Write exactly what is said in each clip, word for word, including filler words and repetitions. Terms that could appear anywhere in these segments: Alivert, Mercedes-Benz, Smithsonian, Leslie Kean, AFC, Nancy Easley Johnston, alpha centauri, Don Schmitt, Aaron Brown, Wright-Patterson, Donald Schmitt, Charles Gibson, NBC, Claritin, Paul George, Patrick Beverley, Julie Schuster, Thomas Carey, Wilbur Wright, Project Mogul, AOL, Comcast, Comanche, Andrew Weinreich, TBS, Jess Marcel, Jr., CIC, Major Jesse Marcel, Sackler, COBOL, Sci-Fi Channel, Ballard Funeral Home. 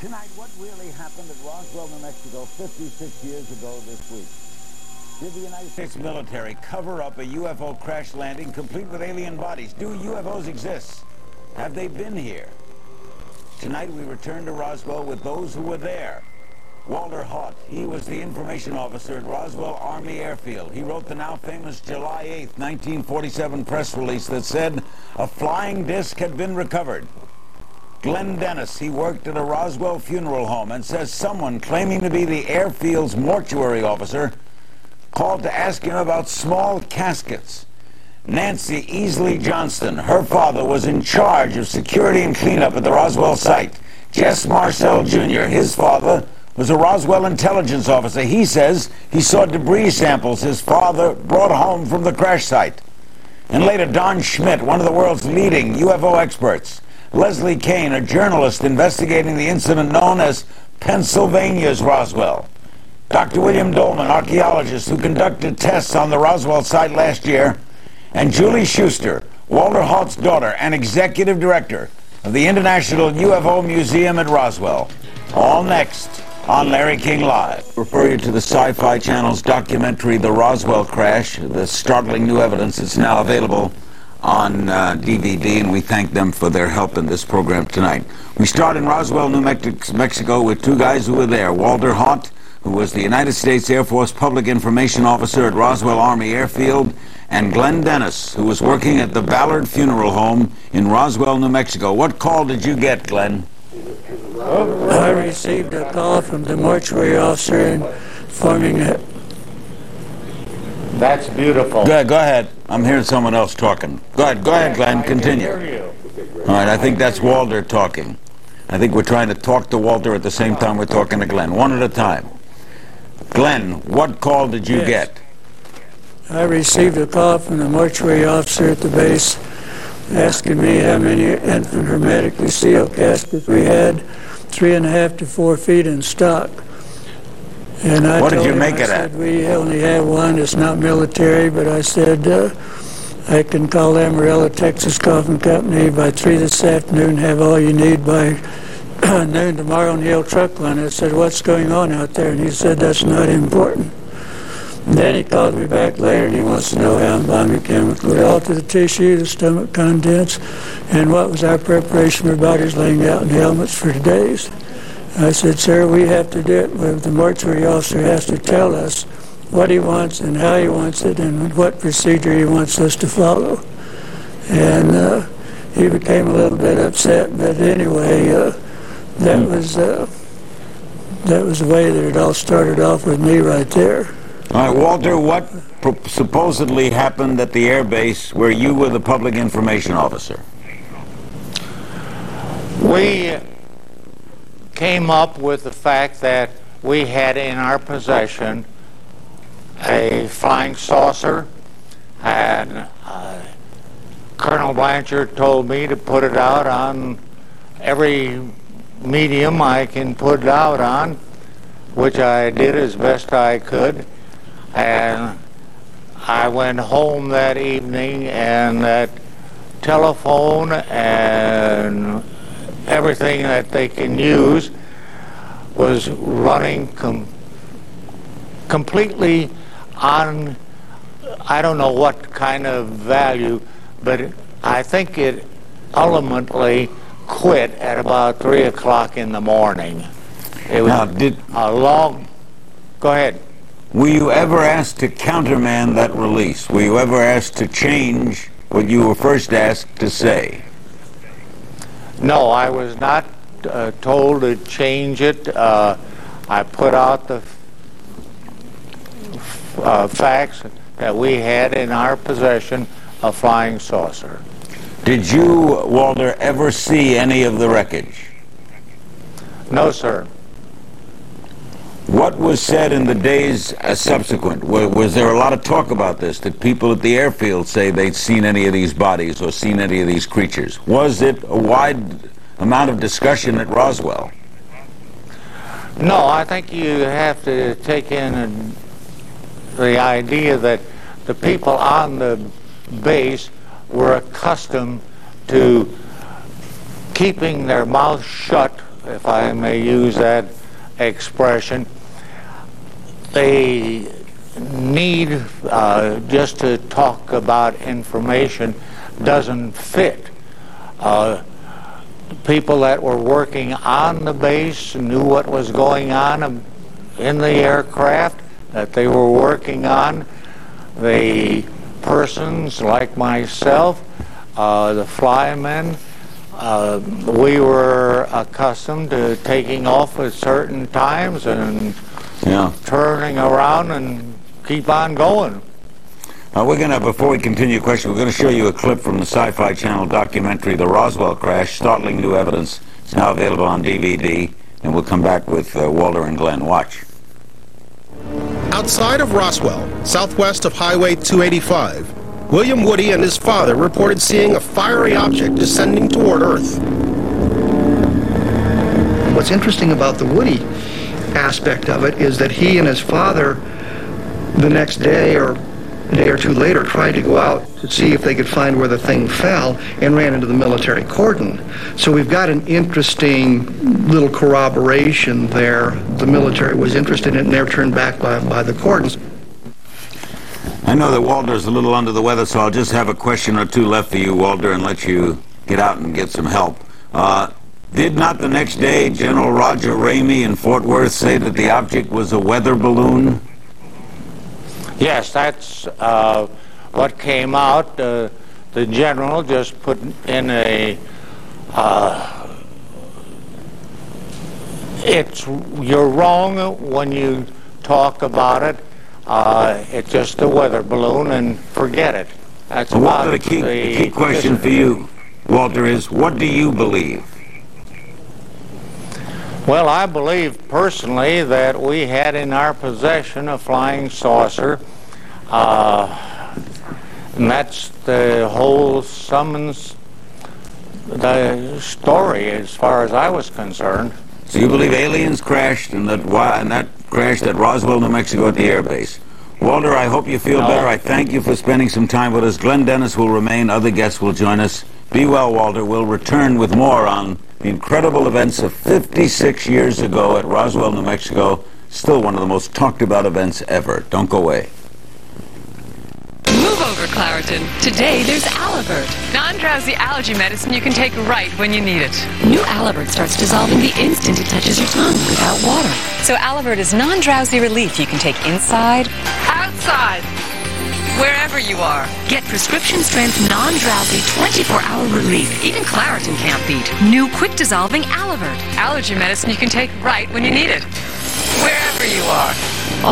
Tonight, what really happened at Roswell, New Mexico, fifty-six years ago this week? Did the United States military cover up a U F O crash landing complete with alien bodies? Do U F Os exist? Have they been here? Tonight, we return to Roswell with those who were there. Walter Haut, he was the information officer at Roswell Army Airfield. He wrote the now famous July eighth, nineteen forty-seven press release that said a flying disc had been recovered. Glenn Dennis, he worked at a Roswell funeral home and says someone claiming to be the airfield's mortuary officer called to ask him about small caskets. Nancy Easley Johnston, her father was in charge of security and cleanup at the Roswell site. Jess Marcel, Junior, his father was a Roswell intelligence officer. He says he saw debris samples his father brought home from the crash site. And later, Don Schmitt, one of the world's leading U F O experts. Leslie Kean, a journalist investigating the incident known as Pennsylvania's Roswell. Doctor William Doleman, archaeologist who conducted tests on the Roswell site last year. And Julie Schuster, Walter Haut's daughter and executive director of the International U F O Museum at Roswell. All next on Larry King Live. Refer you to the Sci-Fi Channel's documentary, The Roswell Crash, The Startling New Evidence. It's now available on uh, D V D, and we thank them for their help in this program tonight. We start in Roswell, New Mex Mexico with two guys who were there. Walter Haut, who was the United States Air Force Public Information Officer at Roswell Army Airfield, and Glenn Dennis, who was working at the Ballard Funeral Home in Roswell, New Mexico. What call did you get, Glenn? I received a call from the mortuary officer informing that. That's beautiful. Go ahead, go ahead. I'm hearing someone else talking. Go ahead, go ahead, Glenn. Continue. All right, I think that's Walter talking. I think we're trying to talk to Walter at the same time we're talking to Glenn, one at a time. Glenn, what call did you get? I received a call from the mortuary officer at the base asking me how many infant hermetically sealed caskets we had, three and a half to four feet in stock. And I what did you make it at? We only have one. It's not military, but I said uh, I can call Amarillo, Texas Coffin Company by three this afternoon. Have all you need by noon tomorrow. And he'll truck one. I said, "What's going on out there?" And he said, "That's not important." And then he called me back later, and he wants to know how I'm biomechanically altered the tissue, the stomach contents, and what was our preparation for bodies laying out in helmets for today's. I said, "Sir, we have to do it. Well, the mortuary officer has to tell us what he wants and how he wants it and what procedure he wants us to follow." And uh, he became a little bit upset, but anyway, uh, that was uh, that was the way that it all started off with me right there. All right, Walter, what supposedly happened at the air base where you were the public information officer? We came up with the fact that we had in our possession a flying saucer, and uh, Colonel Blanchard told me to put it out on every medium I can put it out on, which I did as best I could. And I went home that evening, and that telephone and everything that they can use was running com completely on, I don't know what kind of value, but it, I think it ultimately quit at about three o'clock in the morning. It was now, did, a long, go ahead. Were you ever asked to countermand that release? Were you ever asked to change what you were first asked to say? No, I was not uh, told to change it. Uh, I put out the f uh, facts that we had in our possession a flying saucer. Did you, Walter, ever see any of the wreckage? No, sir. What was said in the days uh, subsequent? W was there a lot of talk about this? Did people at the airfield say they'd seen any of these bodies or seen any of these creatures? Was it a wide amount of discussion at Roswell? No, I think you have to take in uh, the idea that the people on the base were accustomed to keeping their mouths shut if I may use that expression. They need, uh, just to talk about information doesn't fit. Uh, people that were working on the base knew what was going on in the aircraft that they were working on. The persons like myself, uh, the flymen, uh, we were accustomed to taking off at certain times and yeah. turning around and keep on going. Now we're going to, before we continue the question, we're going to show you a clip from the Sci-Fi Channel documentary, The Roswell Crash, Startling New Evidence. It's now available on D V D, and we'll come back with uh, Walter and Glenn. Watch. Outside of Roswell, southwest of Highway two eighty-five, William Woody and his father reported seeing a fiery object descending toward Earth. What's interesting about the Woody aspect of it is that he and his father, the next day or a day or two later, tried to go out to see if they could find where the thing fell and ran into the military cordon. So we've got an interesting little corroboration there. The military was interested in it and they're turned back by, by the cordons. I know that Walter's a little under the weather, so I'll just have a question or two left for you, Walter, and let you get out and get some help. Uh, Did not the next day General Roger Ramey in Fort Worth say that the object was a weather balloon? Yes, that's uh, what came out. Uh, the general just put in a... Uh, it's you're wrong when you talk about it. Uh, it's just a weather balloon and forget it. That's well, about Walter, the key, the key question for you, Walter, is what do you believe? Well, I believe personally that we had in our possession a flying saucer, uh, and that's the whole summons, the story as far as I was concerned. So you believe aliens crashed and that, and that crashed at Roswell, New Mexico at the air base. Walter, I hope you feel no. better. I thank you for spending some time with us. Glenn Dennis will remain. Other guests will join us. Be well, Walter. We'll return with more on the incredible events of fifty-six years ago at Roswell, New Mexico. Still one of the most talked about events ever. Don't go away. Move over, Claritin. Today there's Alibert. Non-drowsy allergy medicine you can take right when you need it. New Alibert starts dissolving the instant it touches your tongue without water. So Alibert is non-drowsy relief you can take inside, outside, wherever you are. Get prescription strength non-drowsy twenty-four hour relief. Even Claritin can't beat. New quick-dissolving Alivert. Allergy medicine you can take right when you need it. Wherever you are.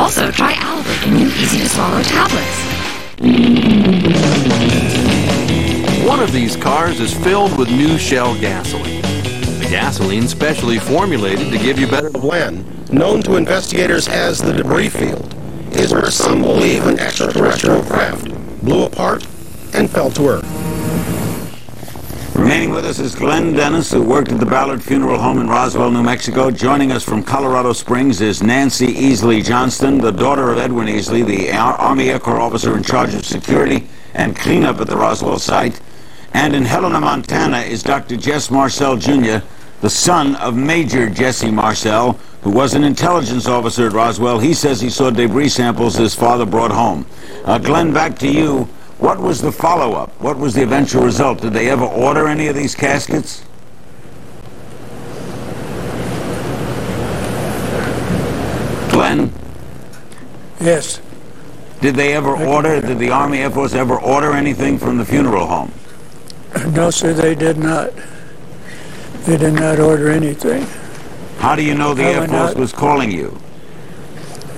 Also, try Alivert in new easy-to-swallow tablets. One of these cars is filled with new Shell gasoline. The gasoline specially formulated to give you better... ...land, known to investigators as the debris field, is where some believe an extraterrestrial craft blew apart and fell to earth. Remaining with us is Glenn Dennis, who worked at the Ballard Funeral Home in Roswell, New Mexico. Joining us from Colorado Springs is Nancy Easley Johnston, the daughter of Edwin Easley, the Army Air Corps officer in charge of security and cleanup at the Roswell site. And in Helena, Montana is Doctor Jess Marcel, Junior, the son of Major Jesse Marcel, who was an intelligence officer at Roswell. He says he saw debris samples his father brought home. Uh, Glenn, back to you. What was the follow-up? What was the eventual result? Did they ever order any of these caskets? Glenn? Yes. Did they ever order, did the Army Air Force ever order anything from the funeral home? No, sir, they did not. They did not order anything. How do you know the Air Force was calling you?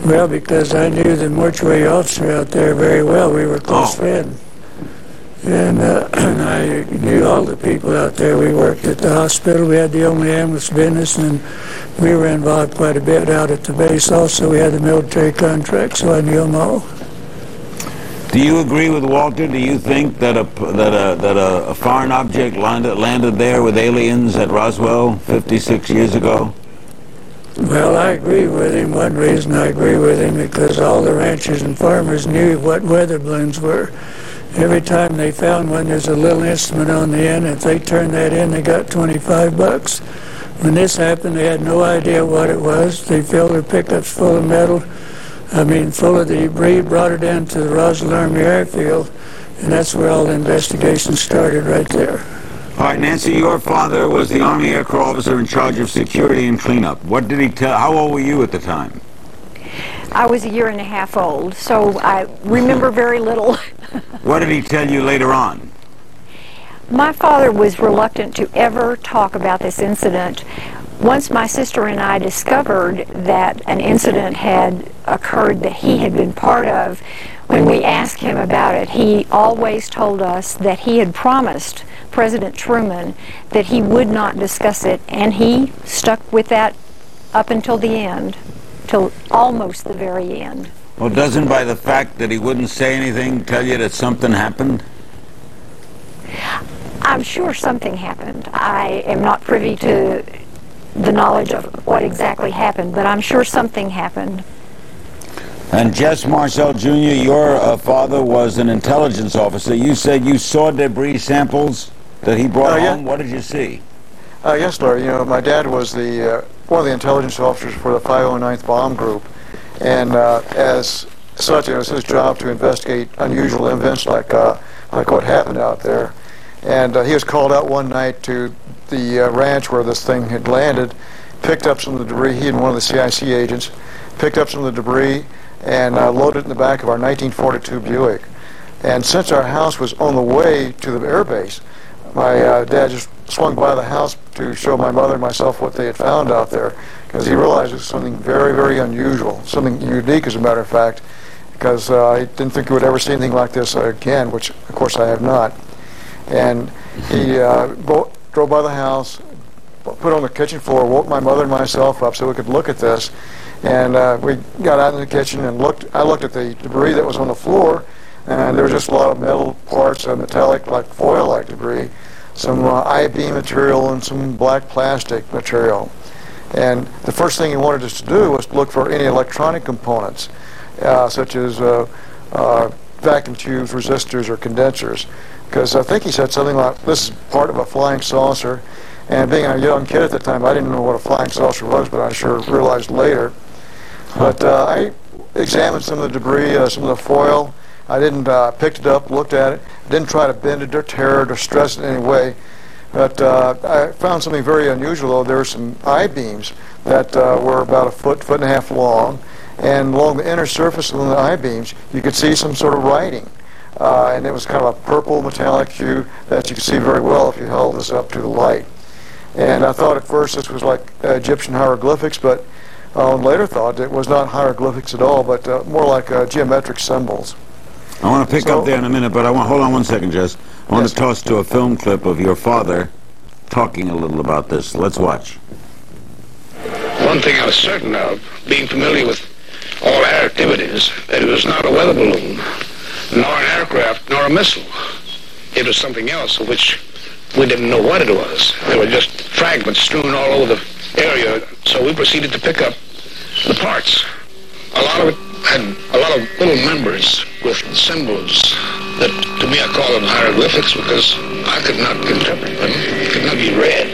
Well, because I knew the mortuary officer out there very well. We were close friends. And, uh, and I knew all the people out there. We worked at the hospital. We had the only ambulance business, and we were involved quite a bit out at the base. Also, we had the military contract, so I knew them all. Do you agree with Walter? Do you think that a that a that a foreign object landed landed there with aliens at Roswell fifty-six years ago? Well, I agree with him. One reason I agree with him because all the ranchers and farmers knew what weather balloons were. Every time they found one, there's a little instrument on the end. If they turned that in, they got twenty-five bucks. When this happened, they had no idea what it was. They filled their pickups full of metal, I mean, full of the debris, brought it down to the Roswell Army Airfield, and that's where all the investigation started, right there. All right, Nancy, your father was the Army Air Corps officer in charge of security and cleanup. What did he tell? How old were you at the time? I was a year and a half old, so I remember very little. What did he tell you later on? My father was reluctant to ever talk about this incident. Once my sister and I discovered that an incident had occurred that he had been part of, when we asked him about it, he always told us that he had promised President Truman that he would not discuss it, and he stuck with that up until the end, till almost the very end. Well, doesn't by the fact that he wouldn't say anything tell you that something happened? I'm sure something happened. I am not privy to the knowledge of what exactly happened, but I'm sure something happened. And Jess Marcel, Junior, your uh, father was an intelligence officer. You said you saw debris samples that he brought uh, home. Yeah. What did you see? Uh, yes, Larry. You know, my dad was the uh, one of the intelligence officers for the five oh ninth bomb group, and uh, as such, it was his job to investigate unusual events like uh, like what happened out there. And uh, he was called out one night to the uh, ranch where this thing had landed, picked up some of the debris. He and one of the C I C agents picked up some of the debris and uh, loaded it in the back of our nineteen forty-two Buick. And since our house was on the way to the air base, my uh, dad just swung by the house to show my mother and myself what they had found out there, because he realized it was something very, very unusual, something unique, as a matter of fact, because uh, I didn't think we would ever see anything like this again, which, of course, I have not. And he uh, drove by the house, put on the kitchen floor, woke my mother and myself up so we could look at this. And uh, we got out in the kitchen and looked. I looked at the debris that was on the floor, and there was just a lot of metal parts, uh, metallic, like foil-like debris, some uh, I-beam material and some black plastic material. And the first thing he wanted us to do was to look for any electronic components, uh, such as uh, uh, vacuum tubes, resistors, or condensers. Because I think he said something like, this is part of a flying saucer. And being a young kid at the time, I didn't know what a flying saucer was, but I sure realized later. But uh, I examined some of the debris, uh, some of the foil. I didn't uh, picked it up, looked at it, didn't try to bend it or tear it or stress it in any way. But uh, I found something very unusual, though. There were some I-beams that uh, were about a foot, foot and a half long. And along the inner surface of the I-beams, you could see some sort of writing. Uh, and it was kind of a purple metallic hue that you could see very well if you held this up to the light. And I thought at first this was like uh, Egyptian hieroglyphics, but on uh, later thought it was not hieroglyphics at all, but uh, more like uh, geometric symbols. I want to pick so, up there in a minute, but I want hold on one second, Jess. I want yes. to toss to a film clip of your father talking a little about this. Let's watch. One thing I was certain of, being familiar with all our activities, that it was not a weather balloon, nor an aircraft, nor a missile. It was something else of which we didn't know what it was. There were just fragments strewn all over the area, so we proceeded to pick up the parts. A lot of it had a lot of little members with symbols that, to me, I call them hieroglyphics because I could not interpret them. It could not be read.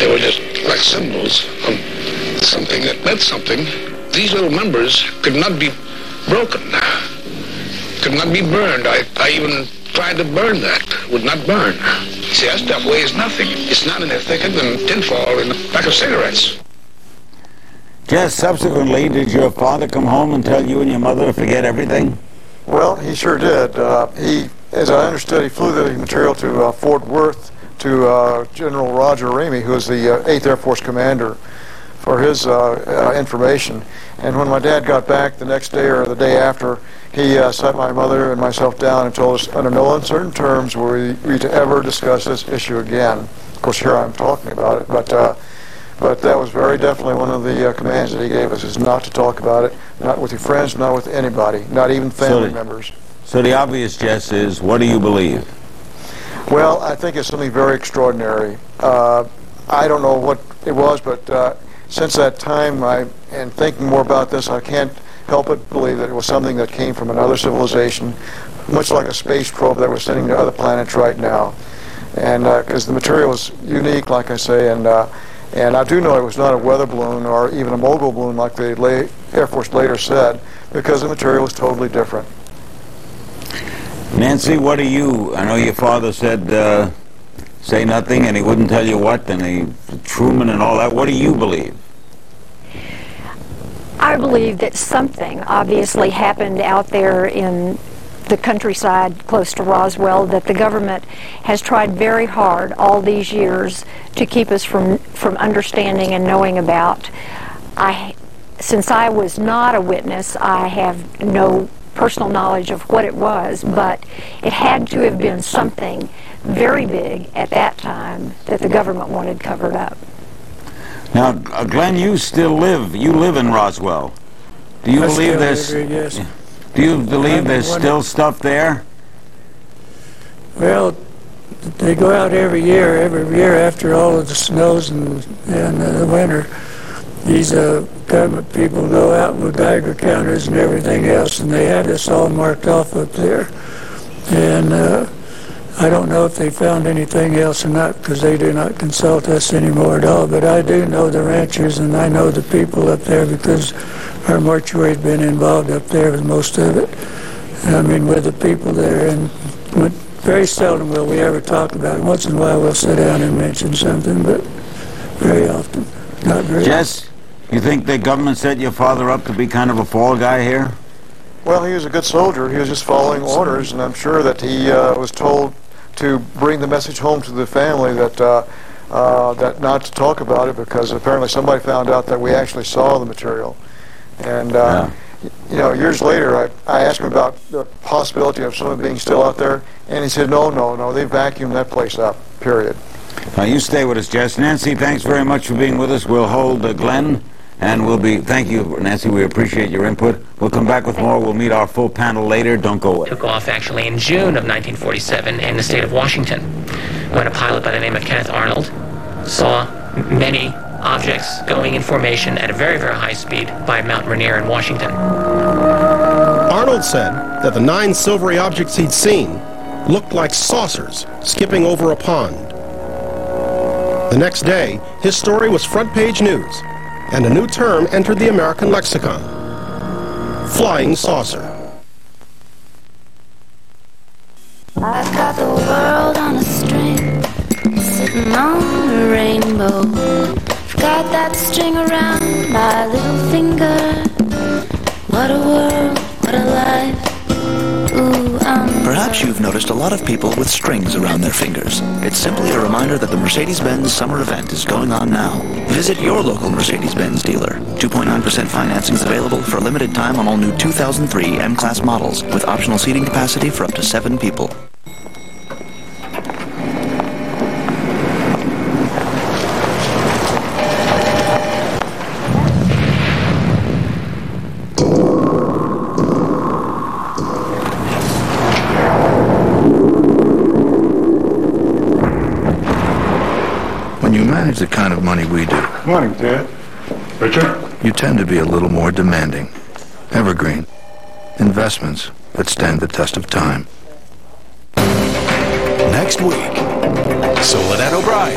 They were just like symbols of something that meant something. These little members could not be broken, could not be burned. I, I even tried to burn that. Would not burn. See, that stuff weighs nothing. It's not any thicker than tinfoil in a pack of cigarettes. Jess, subsequently, did your father come home and tell you and your mother to forget everything? Well, he sure did. Uh, he, as I understood, he flew the material to uh, Fort Worth to uh, General Roger Ramey, who was the uh, eighth Air Force commander, for his uh, uh, information. And when my dad got back the next day or the day after, he uh, sat my mother and myself down and told us under no uncertain terms were we, we to ever discuss this issue again. Of course, here I'm talking about it, but uh, but that was very definitely one of the uh, commands that he gave us, is not to talk about it, not with your friends, not with anybody, not even family so members. So the obvious, Jess, is what do you believe? Well, I think it's something very extraordinary. Uh, I don't know what it was, but uh, since that time, I and thinking more about this, I can't help but believe that it was something that came from another civilization, much like a space probe that we're sending to other planets right now. And because uh, the material is unique, like I say, and uh, And I do know it was not a weather balloon or even a mogul balloon like the Air Force later said, because the material was totally different. Nancy, what are you? I know your father said uh, say nothing, and he wouldn't tell you what, and he, Truman and all that. What do you believe? I believe that something obviously happened out there in the countryside close to Roswell, that the government has tried very hard all these years to keep us from from understanding and knowing about. I, since I was not a witness, I have no personal knowledge of what it was, but it had to have been something very big at that time that the government wanted covered up. Now, uh, Glenn, you still live, you live in Roswell. Do you I believe there's, here, yes. do you believe there's still stuff there? Well, they go out every year, every year after all of the snows and, and uh, the winter. These uh, government people go out with Geiger counters and everything else, and they had this all marked off up there. And uh, I don't know if they found anything else or not, because they do not consult us anymore at all, but I do know the ranchers and I know the people up there, because our mortuary's been involved up there with most of it. I mean, with the people there, and very seldom will we ever talk about it. Once in a while we'll sit down and mention something, but very often, not very Jess? often. You think the government set your father up to be kind of a fall guy here? Well, he was a good soldier. He was just following orders, and I'm sure that he uh, was told to bring the message home to the family that uh, uh, that not to talk about it, because apparently somebody found out that we actually saw the material. And uh, yeah. you know, years later, I, I asked him about the possibility of someone being still out there, and he said, no, no, no, they vacuumed that place up, period. Now, you stay with us, Jess. Nancy, thanks very much for being with us. We'll hold uh, Glenn. And we'll be, thank you, Nancy, we appreciate your input. We'll come back with more. We'll meet our full panel later. Don't go away. Took off, actually, in June of nineteen forty-seven in the state of Washington, when a pilot by the name of Kenneth Arnold saw many objects going in formation at a very, very high speed by Mount Rainier in Washington. Arnold said that the nine silvery objects he'd seen looked like saucers skipping over a pond. The next day, his story was front-page news, and a new term entered the American lexicon: flying saucer. I've got the world on a string, sitting on a rainbow. Got that string around my little finger. What a world, what a life. Ooh, I'm Perhaps you've noticed a lot of people with strings around their fingers. It's simply a reminder that the Mercedes-Benz summer event is going on now. Visit your local Mercedes-Benz dealer. two point nine percent financing is available for a limited time on all new two thousand three M-Class models, with optional seating capacity for up to seven people. The kind of money we do. Morning, Ted. Richard? You tend to be a little more demanding. Evergreen. Investments that stand the test of time. Next week, Soledad O'Brien.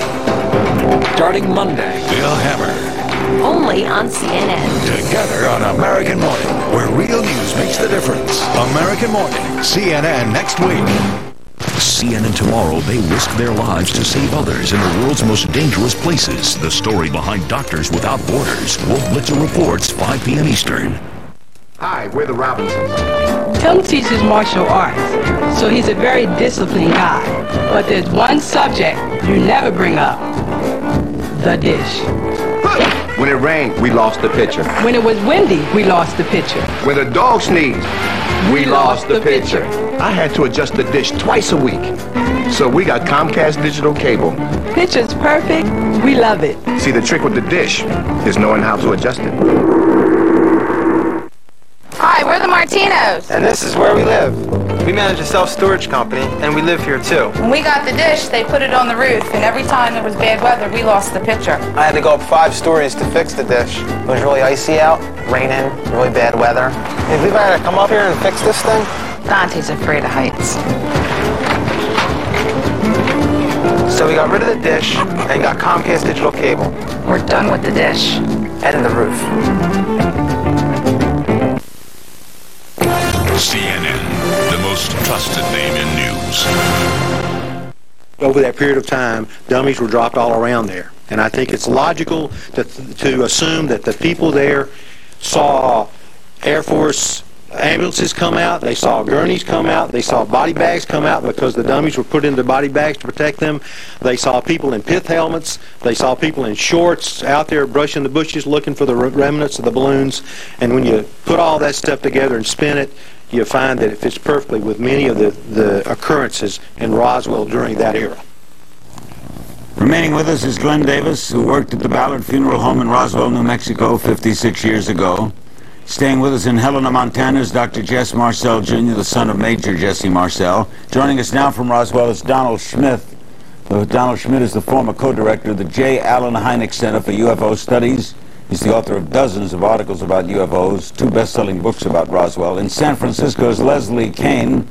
Starting Monday, Bill Hammer. Only on C N N. Together on American Morning, where real news makes the difference. American Morning, C N N next week. C N N Tomorrow, they risk their lives to save others in the world's most dangerous places. The story behind Doctors Without Borders. Wolf Blitzer reports, five p m Eastern. Hi, we're the Robinsons. Tim teaches martial arts, so he's a very disciplined guy. But there's one subject you never bring up: the dish. When it rained, we lost the pitcher. When it was windy, we lost the pitcher. When the dog sneezed, we, we lost, lost the pitcher. I had to adjust the dish twice a week. So we got Comcast Digital Cable. Picture's perfect. We love it. See, the trick with the dish is knowing how to adjust it. Hi, we're the Martinos. And this is where we live. We manage a self-storage company, and we live here, too. When we got the dish, they put it on the roof, and every time there was bad weather, we lost the pitcher. I had to go up five stories to fix the dish. It was really icy out, raining, really bad weather. Did we ever come up here and fix this thing? Dante's afraid of heights. So we got rid of the dish and got Comcast digital cable. We're done with the dish. And the roof. C N N, the most trusted name in news. Over that period of time, dummies were dropped all around there. And I think it's logical to, to assume that the people there saw Air Force ambulances come out, they saw gurneys come out, they saw body bags come out because the dummies were put into body bags to protect them. They saw people in pith helmets, they saw people in shorts out there brushing the bushes looking for the remnants of the balloons. And when you put all that stuff together and spin it, you find that it fits perfectly with many of the, the occurrences in Roswell during that era. Remaining with us is Glenn Davis, who worked at the Ballard Funeral Home in Roswell, New Mexico fifty-six years ago. Staying with us in Helena, Montana, is Doctor Jess Marcel, Junior, the son of Major Jesse Marcel. Joining us now from Roswell is Donald Schmitt. Uh, Donald Schmitt is the former co-director of the J. Allen Hynek Center for U F O Studies. He's the author of dozens of articles about U F Os, two best-selling books about Roswell. In San Francisco is Leslie Kean.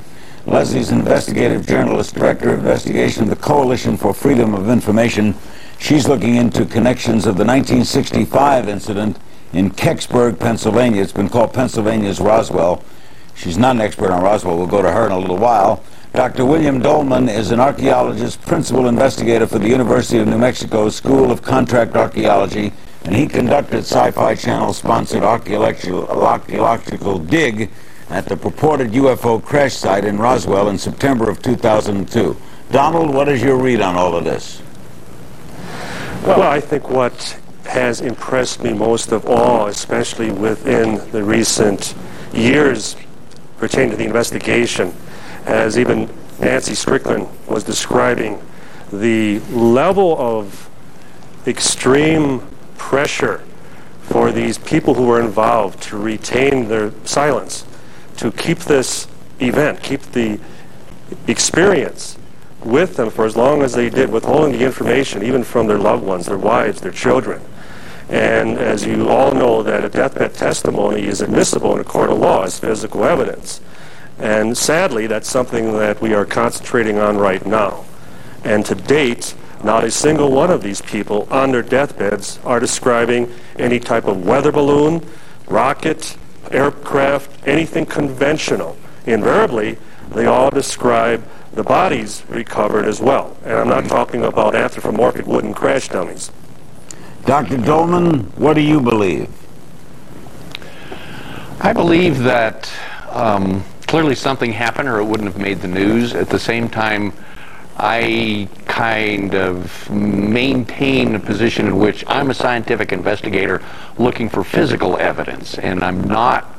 Leslie's investigative journalist, director of investigation of the Coalition for Freedom of Information. She's looking into connections of the nineteen sixty-five incident in Kecksburg, Pennsylvania. It's been called Pennsylvania's Roswell. She's not an expert on Roswell. We'll go to her in a little while. Doctor William Doleman is an archaeologist, principal investigator for the University of New Mexico School of Contract Archaeology, and he conducted Sci-Fi Channel-sponsored archaeological dig at the purported U F O crash site in Roswell in September of two thousand two. Donald, what is your read on all of this? Well, I think what has impressed me most of all, especially within the recent years pertaining to the investigation, as even Nancy Strickland was describing, the level of extreme pressure for these people who were involved to retain their silence, to keep this event, keep the experience with them for as long as they did, withholding the information even from their loved ones, their wives, their children. And as you all know, that a deathbed testimony is admissible in a court of law as physical evidence. And sadly, that's something that we are concentrating on right now. And to date, not a single one of these people on their deathbeds are describing any type of weather balloon, rocket, aircraft, anything conventional. Invariably, they all describe the bodies recovered as well. And I'm not talking about anthropomorphic wooden crash dummies. Doctor Doleman, what do you believe? I believe that um, clearly something happened or it wouldn't have made the news. At the same time, I kind of maintain a position in which I'm a scientific investigator looking for physical evidence, and I'm not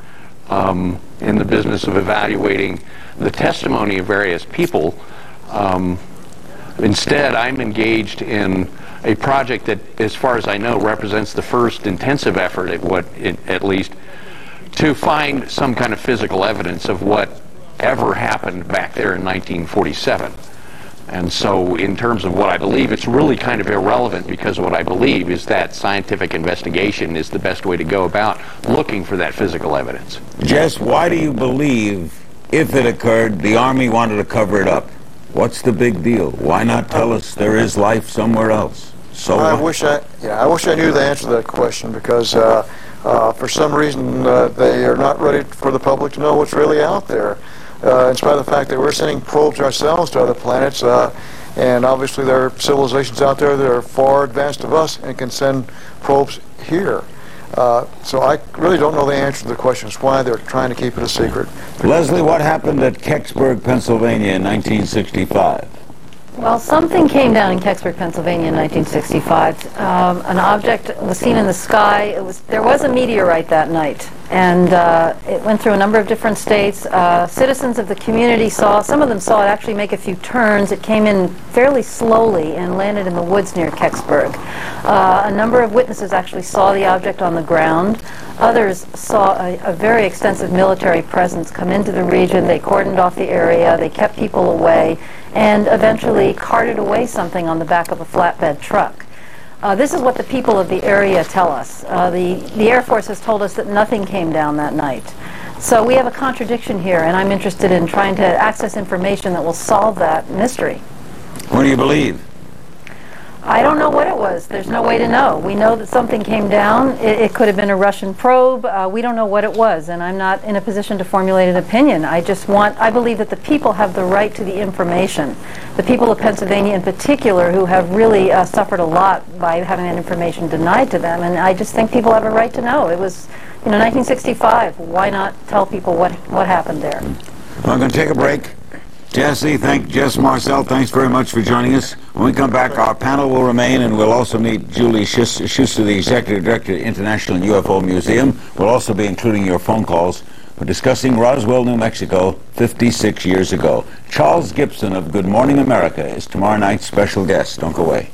um, in the business of evaluating the testimony of various people. Um, instead, I'm engaged in a project that, as far as I know, represents the first intensive effort, at what it, at least, to find some kind of physical evidence of what ever happened back there in nineteen forty-seven. And so, in terms of what I believe, it's really kind of irrelevant, because what I believe is that scientific investigation is the best way to go about looking for that physical evidence. Jess, why do you believe, if it occurred, the Army wanted to cover it up? What's the big deal? Why not tell us there is life somewhere else? So I wish I, yeah, I wish I knew the answer to that question, because uh, uh, for some reason uh, they are not ready for the public to know what's really out there. Uh, in spite of the fact that we're sending probes ourselves to other planets, uh, and obviously there are civilizations out there that are far advanced of us and can send probes here. Uh, so I really don't know the answer to the question. It's why they're trying to keep it a secret. Leslie, what happened at Kecksburg, Pennsylvania in nineteen sixty-five? Well, something came down in Kecksburg, Pennsylvania in nineteen sixty-five. Um, an object was seen in the sky. It was, there was a meteorite that night, and uh, it went through a number of different states. Uh, citizens of the community saw, some of them saw it actually make a few turns. It came in fairly slowly and landed in the woods near Kecksburg. Uh, a number of witnesses actually saw the object on the ground. Others saw a, a very extensive military presence come into the region. They cordoned off the area, they kept people away, and eventually carted away something on the back of a flatbed truck. Uh, this is what the people of the area tell us. Uh, the, the Air Force has told us that nothing came down that night. So we have a contradiction here, and I'm interested in trying to access information that will solve that mystery. What do you believe? I don't know what it was. There's no way to know. We know that something came down. It, it could have been a Russian probe. Uh, we don't know what it was, and I'm not in a position to formulate an opinion. I just want, I believe that the people have the right to the information. The people of Pennsylvania in particular, who have really uh, suffered a lot by having that information denied to them, and I just think people have a right to know. It was, you know, nineteen sixty-five. Why not tell people what, what happened there? Well, I'm going to take a break. Jesse, thank Jess Marcel, thanks very much for joining us. When we come back, our panel will remain, and we'll also meet Julie Schuster, Schuster, the Executive Director of the International U F O Museum. We'll also be including your phone calls. We're discussing Roswell, New Mexico, fifty-six years ago. Charles Gibson of Good Morning America is tomorrow night's special guest. Don't go away.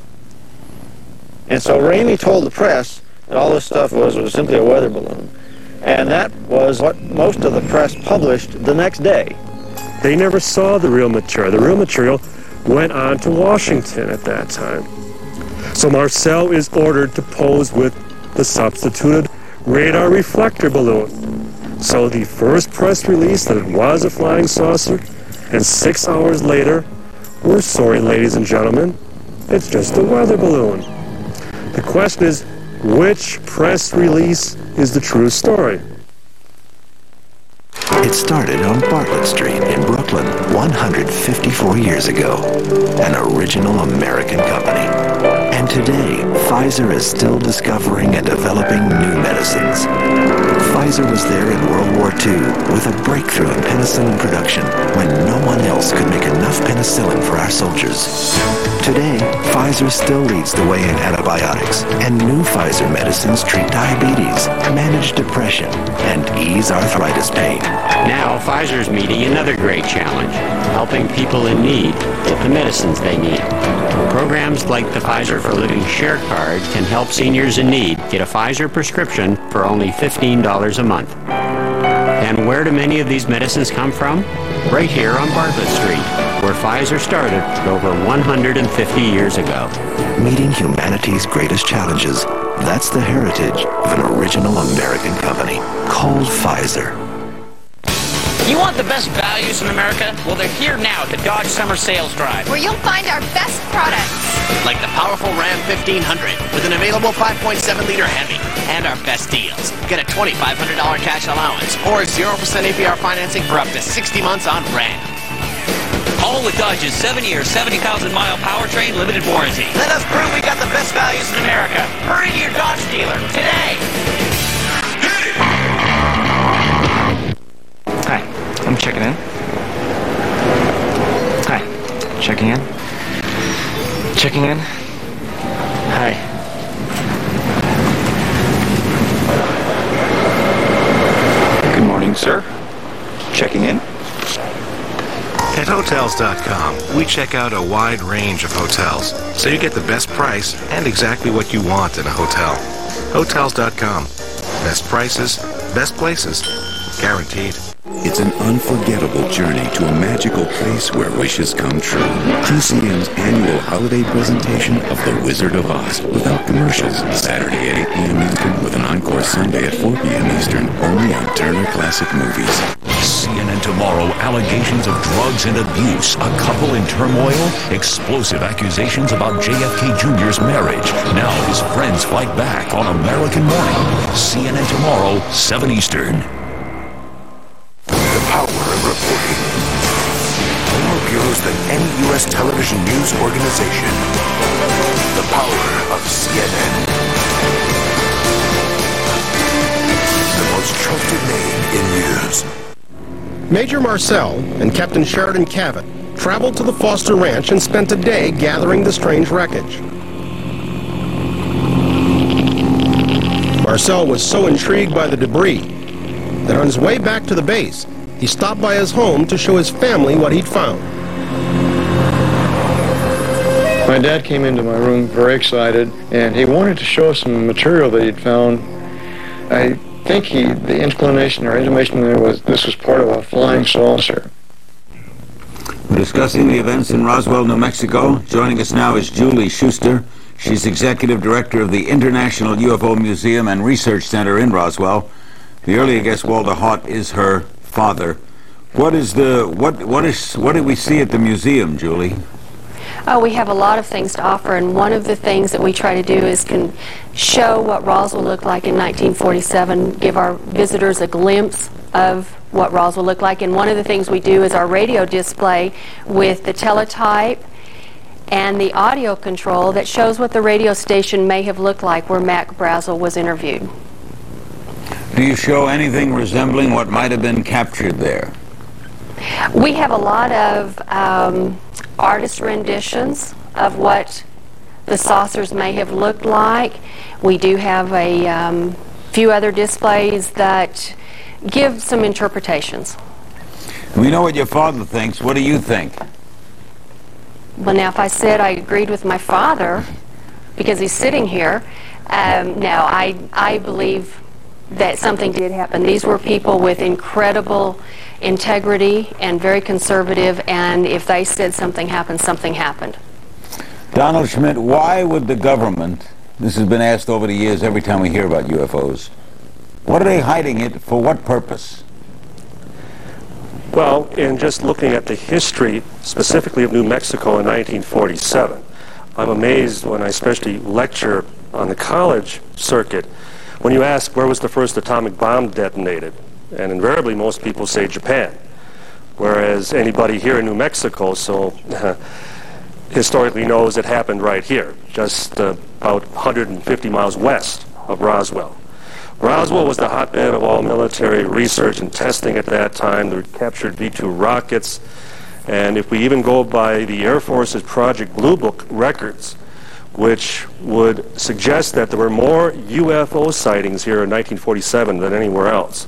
And so Ramey told the press that all this stuff was, was simply a weather balloon. And that was what most of the press published the next day. They never saw the real material. The real material went on to Washington at that time. So Marcel is ordered to pose with the substituted radar reflector balloon. So the first press release that it was a flying saucer, and six hours later, we're sorry, ladies and gentlemen, it's just a weather balloon. The question is, which press release is the true story? It started on Bartlett Street in Brooklyn one hundred fifty-four years ago, an original American company. And today, Pfizer is still discovering and developing new medicines. Pfizer was there in World War Two with a breakthrough in penicillin production when no one else could make enough penicillin for our soldiers. Today, Pfizer still leads the way in antibiotics, and new Pfizer medicines treat diabetes, manage depression, and ease arthritis pain. Now, Pfizer's meeting another great challenge, helping people in need get the medicines they need. Programs like the Pfizer for Living Share Card can help seniors in need get a Pfizer prescription for only fifteen dollars a month. And where do many of these medicines come from? Right here on Bartlett Street, where Pfizer started over one hundred fifty years ago. Meeting humanity's greatest challenges, that's the heritage of an original American company called Pfizer. You want the best values in America? Well, they're here now at the Dodge Summer Sales Drive, where you'll find our best products, like the powerful Ram fifteen hundred with an available five point seven liter Hemi, and our best deals. Get a twenty-five hundred dollars cash allowance or zero percent A P R financing for up to sixty months on Ram. All with Dodge's seven-year, seventy thousand mile powertrain limited warranty. Let us prove we got the best values in America. Hurry to your Dodge dealer today. Hi, I'm checking in. Hi, checking in. Checking in. Hi. Good morning, sir. Checking in. At Hotels dot com, we check out a wide range of hotels, so you get the best price and exactly what you want in a hotel. Hotels dot com. Best prices, best places, guaranteed. It's an unforgettable journey to a magical place where wishes come true. T C M's annual holiday presentation of The Wizard of Oz without commercials. Saturday at eight p m Eastern with an encore Sunday at four p m Eastern, only on Turner Classic Movies. C N N Tomorrow, allegations of drugs and abuse, a couple in turmoil, explosive accusations about J F K Junior's marriage. Now his friends fight back on American Morning. C N N Tomorrow, seven Eastern. More bureaus than any U S television news organization. The power of C N N. The most trusted name in news. Major Marcel and Captain Sheridan Cavett traveled to the Foster Ranch and spent a day gathering the strange wreckage. Marcel was so intrigued by the debris that on his way back to the base, he stopped by his home to show his family what he'd found. My dad came into my room very excited, and he wanted to show us some material that he'd found. I think he, the inclination or intimation there was this was part of a flying saucer. We're discussing the events in Roswell, New Mexico. Joining us now is Julie Schuster. She's Executive Director of the International U F O Museum and Research Center in Roswell. The earlier guest, Walter Haut, is her father. What is the what what is what did we see at the museum, Julie? Oh, we have a lot of things to offer, and one of the things that we try to do is can show what Roswell looked like in nineteen forty-seven, give our visitors a glimpse of what Roswell looked like. And one of the things we do is our radio display with the teletype and the audio control that shows what the radio station may have looked like where Mac Brazel was interviewed. Do you show anything resembling what might have been captured there? We have a lot of um, artist renditions of what the saucers may have looked like. We do have a um, few other displays that give some interpretations. We know what your father thinks. What do you think? Well, now, if I said I agreed with my father, because he's sitting here, um, now I, I believe that something did happen. These were people with incredible integrity and very conservative, and if they said something happened, something happened. Donald Schmitt, why would the government, this has been asked over the years every time we hear about U F Os, what are they hiding it for? What purpose? Well, in just looking at the history, specifically of New Mexico in nineteen forty-seven, I'm amazed when I especially lecture on the college circuit, when you ask where was the first atomic bomb detonated, and invariably most people say Japan, whereas anybody here in New Mexico so historically knows it happened right here, just uh, about one hundred fifty miles west of Roswell. Roswell was the hotbed of all military research and testing at that time. They captured V two rockets, and if we even go by the Air Force's Project Blue Book records, which would suggest that there were more U F O sightings here in nineteen forty-seven than anywhere else,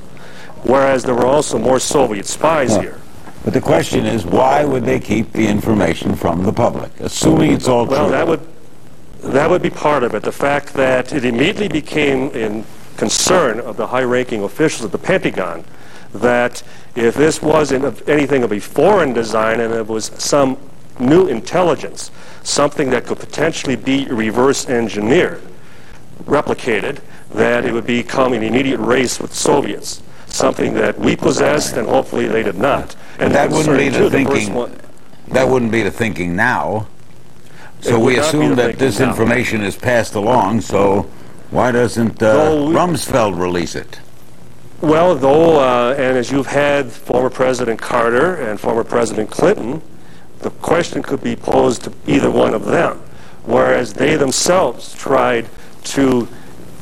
whereas there were also more Soviet spies yeah. here. But the question is, why would they keep the information from the public, assuming it's all well, true? Well, that would, that would be part of it. The fact that it immediately became in concern of the high-ranking officials at the Pentagon that if this wasn't anything of a foreign design and it was some new intelligence, something that could potentially be reverse-engineered, replicated, that it would become an immediate race with the Soviets, something that we possessed and hopefully they did not. And that wouldn't be the thinking. That wouldn't be the thinking now. So we assume that this information is passed along. So. Why doesn't uh, Rumsfeld release it? Well, though, uh, and as you've had former President Carter and former President Clinton, the question could be posed to either one of them, whereas they themselves tried to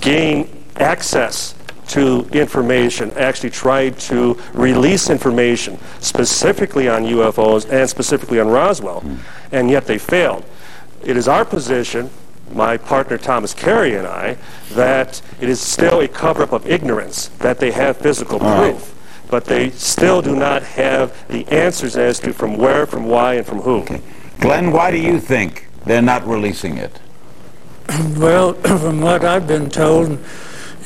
gain access to information, actually tried to release information specifically on U F Os and specifically on Roswell, mm. and yet they failed. It is our position, my partner Thomas Carey and I, that it is still a cover-up of ignorance, that they have physical proof, but they still do not have the answers as to from where, from why, and from who. Okay. Glenn, why do you think they're not releasing it? Well, from what I've been told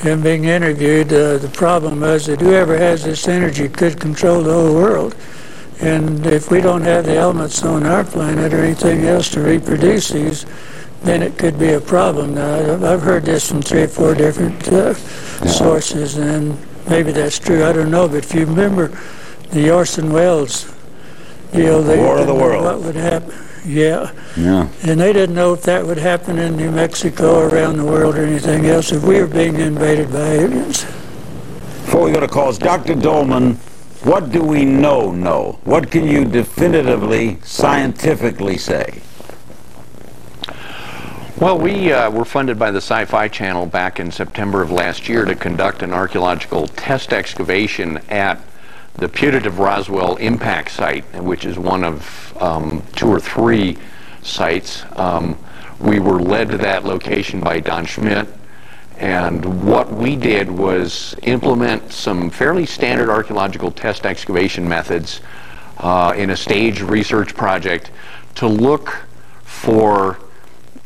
and being interviewed, uh, the problem is that whoever has this energy could control the whole world. And if we don't have the elements on our planet or anything else to reproduce these, then it could be a problem. Now, I've heard this from three or four different uh, sources, and maybe that's true. I don't know, but if you remember the Orson Welles deal, they War of the Worlds, what would happen. Yeah. yeah. And they didn't know if that would happen in New Mexico or around the world or anything else, if we were being invaded by aliens. Before we go to calls, Doctor Doleman, what do we know, know? What can you definitively, scientifically say? Well, we uh, were funded by the Sci-Fi Channel back in September of last year to conduct an archaeological test excavation at the putative Roswell impact site, which is one of um, two or three sites. Um, we were led to that location by Don Schmitt, and what we did was implement some fairly standard archaeological test excavation methods uh, in a staged research project to look for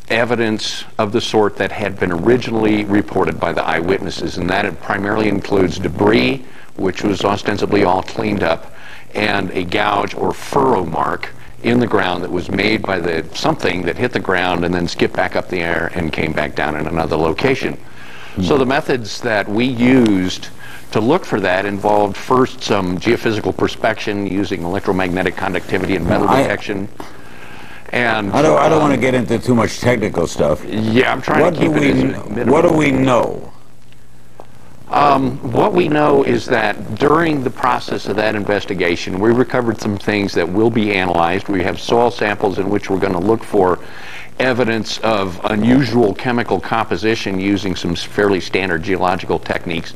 evidence of the sort that had been originally reported by the eyewitnesses, and that it primarily includes debris, which was ostensibly all cleaned up, and a gouge or furrow mark in the ground that was made by the something that hit the ground and then skipped back up the air and came back down in another location. Mm-hmm. So the methods that we used to look for that involved first some geophysical prospection using electromagnetic conductivity and metal detection. And I don't. Uh, I don't want to get into too much technical stuff. Yeah, I'm trying what to keep do it. We, as what do we know? Um, what we know is that during the process of that investigation, we recovered some things that will be analyzed. We have soil samples in which we're going to look for evidence of unusual chemical composition using some fairly standard geological techniques,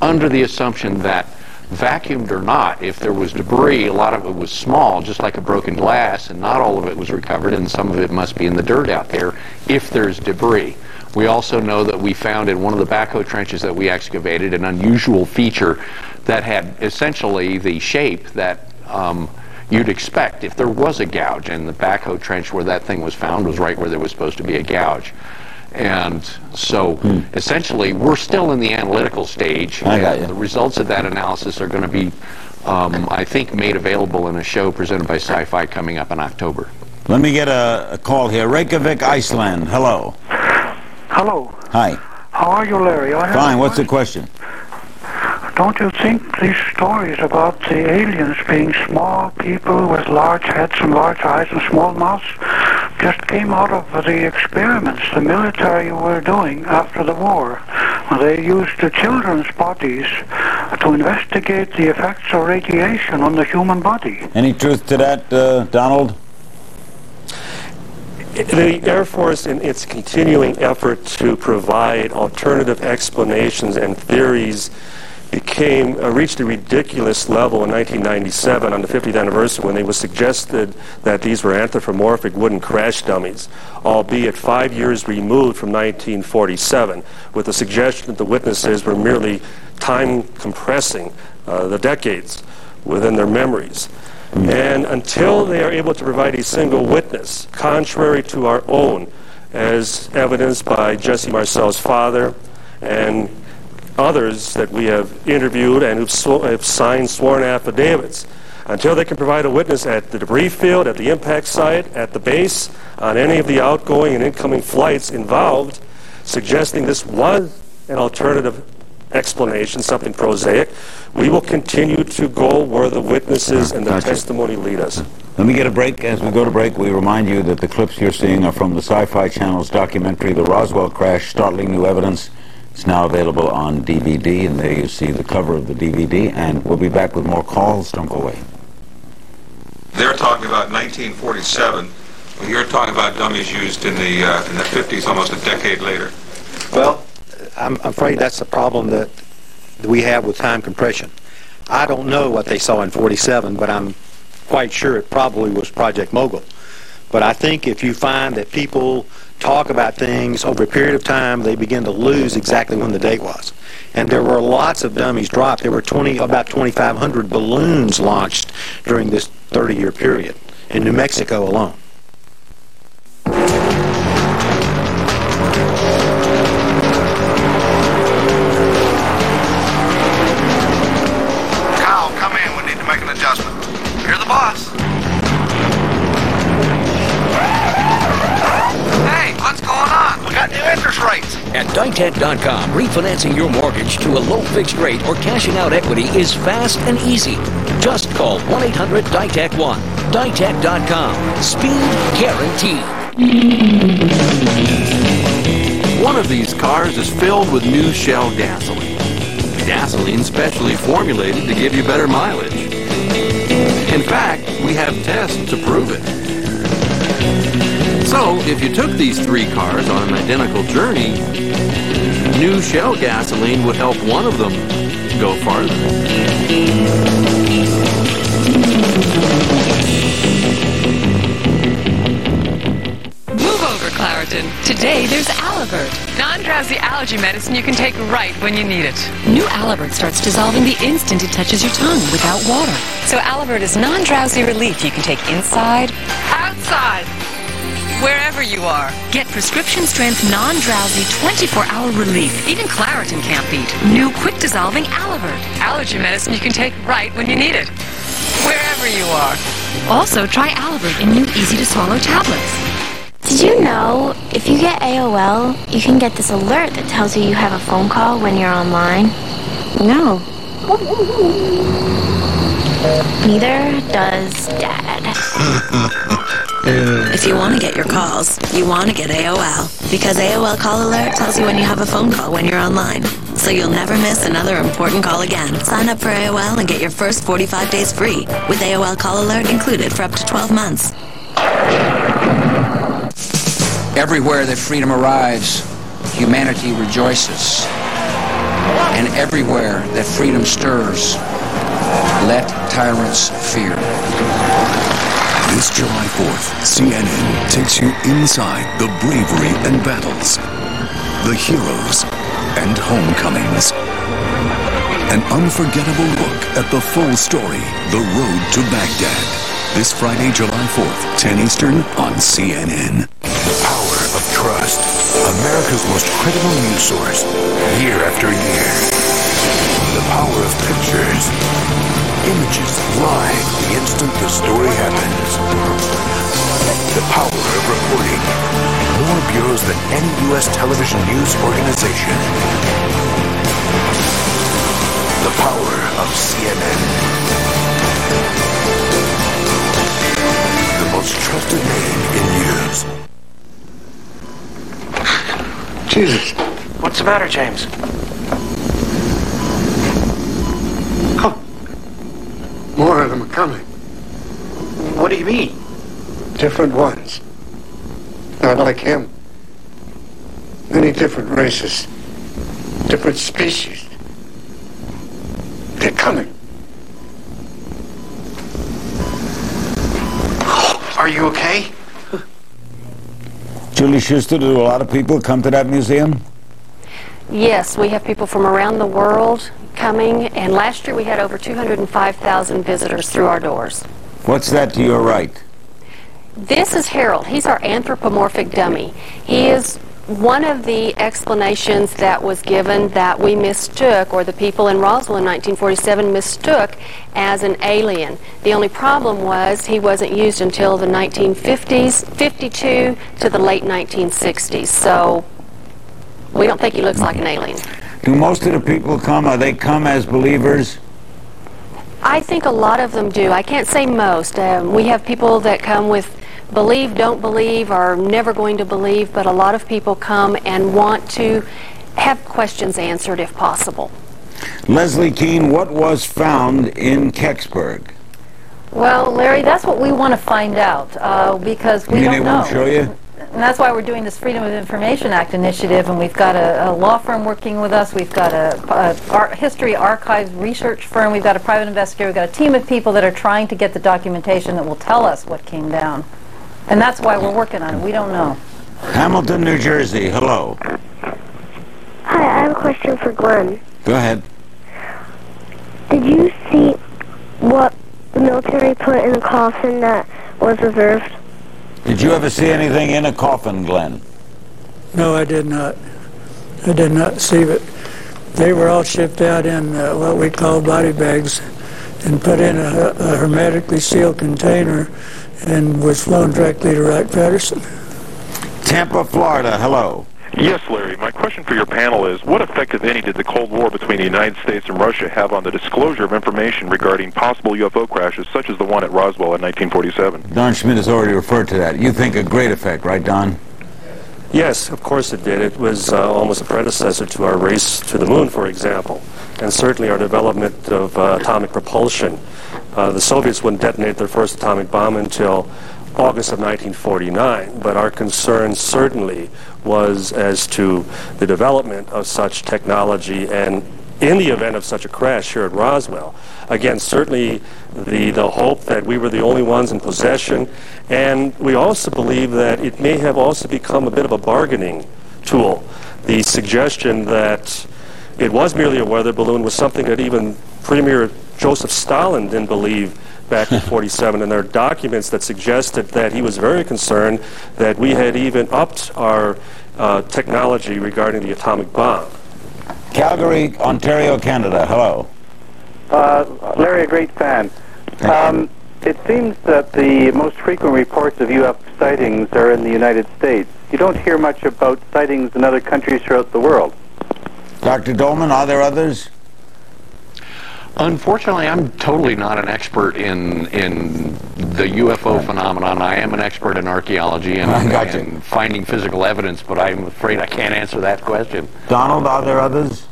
under the assumption that, vacuumed or not, if there was debris, a lot of it was small, just like a broken glass, and not all of it was recovered, and some of it must be in the dirt out there if there's debris. We also know that we found in one of the backhoe trenches that we excavated an unusual feature that had essentially the shape that um, you'd expect if there was a gouge. And the backhoe trench where that thing was found was right where there was supposed to be a gouge. And so hmm. essentially we're still in the analytical stage. I got you. The results of that analysis are going to be, um, I think, made available in a show presented by Sci-Fi coming up in October. Let me get a, a call here. Reykjavik, Iceland. Hello. Hello. Hi. How are you, Larry? I Fine. What's the question? Don't you think these stories about the aliens being small people with large heads and large eyes and small mouths just came out of the experiments the military were doing after the war? They used the children's bodies to investigate the effects of radiation on the human body. Any truth to that, uh, Donald? The Air Force, in its continuing effort to provide alternative explanations and theories, became uh, reached a ridiculous level in nineteen ninety-seven on the fiftieth anniversary when it was suggested that these were anthropomorphic wooden crash dummies, albeit five years removed from nineteen forty-seven, with the suggestion that the witnesses were merely time compressing uh, the decades within their memories. And until they are able to provide a single witness, contrary to our own, as evidenced by Jesse Marcel's father and others that we have interviewed and who've sw- have signed sworn affidavits, until they can provide a witness at the debris field, at the impact site, at the base, on any of the outgoing and incoming flights involved, suggesting this was an alternative explanation, something prosaic, we will continue to go where the witnesses and the gotcha. testimony lead us. Let me get a break. As we go to break, we remind you that the clips you're seeing are from the Sci-Fi Channel's documentary, The Roswell Crash, Startling New Evidence. It's now available on D V D, and there you see the cover of the D V D, and we'll be back with more calls. Don't go away. They're talking about nineteen forty-seven. Well, you're talking about dummies used in the, uh, in the fifties, almost a decade later. Well, I'm afraid that's the problem that we have with time compression. I don't know what they saw in forty-seven, but I'm quite sure it probably was Project Mogul. But I think if you find that people talk about things over a period of time, they begin to lose exactly when the date was. And there were lots of dummies dropped. There were twenty, about twenty-five hundred balloons launched during this thirty-year period in New Mexico alone. At dite head dot com, refinancing your mortgage to a low fixed rate or cashing out equity is fast and easy. Just call one eight hundred D I T E C one. dite head dot com. Speed guaranteed. One of these cars is filled with new Shell gasoline. Gasoline specially formulated to give you better mileage. In fact, we have tests to prove it. So, if you took these three cars on an identical journey, new Shell gasoline would help one of them go farther. Move over, Claritin. Today there's Alivert, non-drowsy allergy medicine you can take right when you need it. New Alivert starts dissolving the instant it touches your tongue without water. So Alivert is non-drowsy relief you can take inside, outside, wherever you are. Get prescription strength, non-drowsy, twenty-four hour relief. Even Claritin can't beat new quick-dissolving Alivert. Allergy medicine you can take right when you need it, wherever you are. Also, try Alivert in new easy-to-swallow tablets. Did you know if you get A O L, you can get this alert that tells you you have a phone call when you're online? No. Neither does Dad. If you want to get your calls, you want to get A O L, because A O L Call Alert tells you when you have a phone call when you're online, so you'll never miss another important call again. Sign up for A O L and get your first forty-five days free, with A O L Call Alert included for up to twelve months. Everywhere that freedom arrives, humanity rejoices. And everywhere that freedom stirs, let tyrants fear. This July fourth, C N N takes you inside the bravery and battles, the heroes and homecomings. An unforgettable look at the full story, The Road to Baghdad. This Friday, July fourth, ten Eastern on C N N. The power of trust. America's most credible news source, year after year. The power of pictures. Images fly the instant the story happens. The power of reporting. More bureaus than any U S television news organization. The power of C N N. The most trusted name in news. Jesus. What's the matter, James? More of them are coming. What do you mean? Different ones. Not like him. Many different races. Different species. They're coming. Are you okay? Julie Schuster, do a lot of people come to that museum? Yes, we have people from around the world coming, and last year we had over two hundred five thousand visitors through our doors. What's that to your right? This is Harold. He's our anthropomorphic dummy. He is one of the explanations that was given that we mistook, or the people in Roswell in nineteen forty-seven mistook, as an alien. The only problem was he wasn't used until the nineteen fifties, fifty-two to the late nineteen sixties. So we don't think he looks like an alien. Do most of the people come, are they come as believers? I think a lot of them do. I can't say most. Um, we have people that come with believe, don't believe, or never going to believe, but a lot of people come and want to have questions answered if possible. Leslie Kean, what was found in Kecksburg? Well, Larry, that's what we want to find out, uh, because we don't know. You mean they won't show you? And that's why we're doing this Freedom of Information Act initiative, and we've got a, a law firm working with us, we've got a, a art history archives research firm, we've got a private investigator, we've got a team of people that are trying to get the documentation that will tell us what came down. And that's why we're working on it. We don't know. Hamilton, New Jersey, hello. Hi, I have a question for Glenn. Go ahead. Did you see what the military put in the coffin that was reserved? Did you ever see anything in a coffin, Glenn? No, I did not. I did not see it. They were all shipped out in uh, what we call body bags and put in a, a hermetically sealed container and was flown directly to Wright-Patterson. Tampa, Florida, hello. Yes, Larry. My question for your panel is, what effect, if any, did the Cold War between the United States and Russia have on the disclosure of information regarding possible U F O crashes, such as the one at Roswell in nineteen forty-seven? Don Schmitt has already referred to that. You think a great effect, right, Don? Yes, of course it did. It was uh, almost a predecessor to our race to the moon, for example, and certainly our development of uh, atomic propulsion. Uh, the Soviets wouldn't detonate their first atomic bomb until August of nineteen forty-nine, but our concern certainly was as to the development of such technology, and in the event of such a crash here at Roswell. Again, certainly the, the hope that we were the only ones in possession, and we also believe that it may have also become a bit of a bargaining tool. The suggestion that it was merely a weather balloon was something that even Premier Joseph Stalin didn't believe back in forty-seven, and there are documents that suggested that he was very concerned that we had even upped our uh, technology regarding the atomic bomb. Calgary, Ontario, Canada, hello. Uh, Larry, a great fan. Um, it seems that the most frequent reports of U F O sightings are in the United States. You don't hear much about sightings in other countries throughout the world. Doctor Doleman, are there others? Unfortunately, I'm totally not an expert in in the U F O phenomenon. I am an expert in archaeology and, gotcha. and finding physical evidence, but I'm afraid I can't answer that question. Donald, are there others?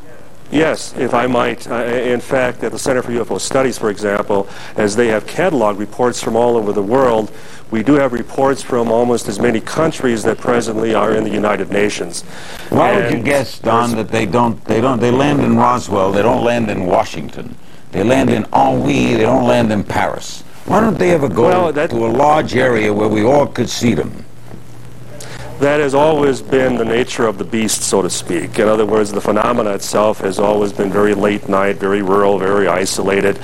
Yes, if I might. Uh, in fact, at the Center for U F O Studies, for example, as they have cataloged reports from all over the world, we do have reports from almost as many countries that presently are in the United Nations. Why and would you guess, Don, that they don't, they don't, they land in Roswell, they don't land in Washington, they land in Ennui, they don't land in Paris. Why don't they ever go well, that, to a large area where we all could see them? That has always been the nature of the beast, so to speak. In other words, the phenomena itself has always been very late night, very rural, very isolated.